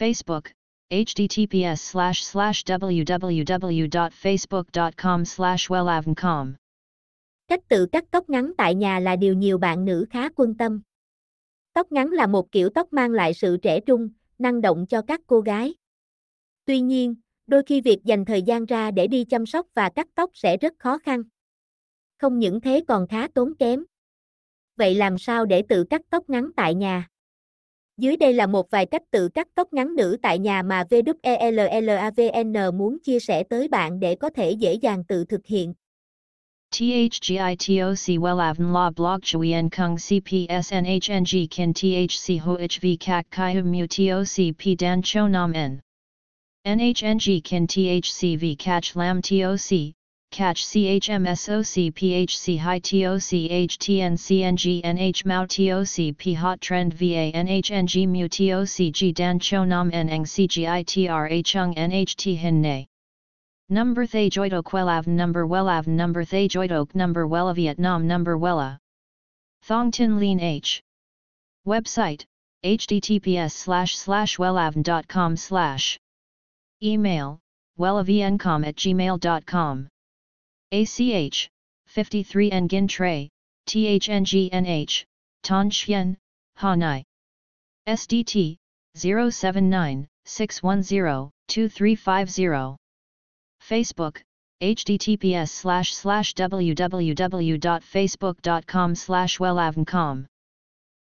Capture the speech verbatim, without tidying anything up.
Facebook, https slash slash www.facebook.com slash wellavn.com Cách tự cắt tóc ngắn tại nhà là điều nhiều bạn nữ khá quan tâm. Tóc ngắn là một kiểu tóc mang lại sự trẻ trung, năng động cho các cô gái. Tuy nhiên, đôi khi việc dành thời gian ra để đi chăm sóc và cắt tóc sẽ rất khó khăn. Không những thế còn khá tốn kém. Vậy làm sao để tự cắt tóc ngắn tại nhà? Dưới đây là một vài cách tự cắt tóc ngắn nữ tại nhà mà vê kép e lờ lờ a vê en muốn chia sẻ tới bạn để có thể dễ dàng tự thực hiện. Thgitoc Wellavn la blog chui en kung cpsnhng kin thc ho hv kak kai hum mu toc p dan cho nam en. Nhng kin thc v catch lam toc, catch chmsoc phc high toc htncng nh mau toc p hot trend va nhng mu toc g dan cho nam en eng cgitra chung nht hin nay. Number Thay Joitok Wellavn Number Wellavn Number Thay Joitok Number Wella Vietnam Number Wella Thong Tin Lien H Website https slash slash wellavn.com slash Email wellavncom at gmail.com A C H fifty-three Nguyen Tray THNGNH Thanh Chien Hà Nội S D T zero seven nine six one zero two three five zero Facebook https slash slash www.facebook.com slash wellavncom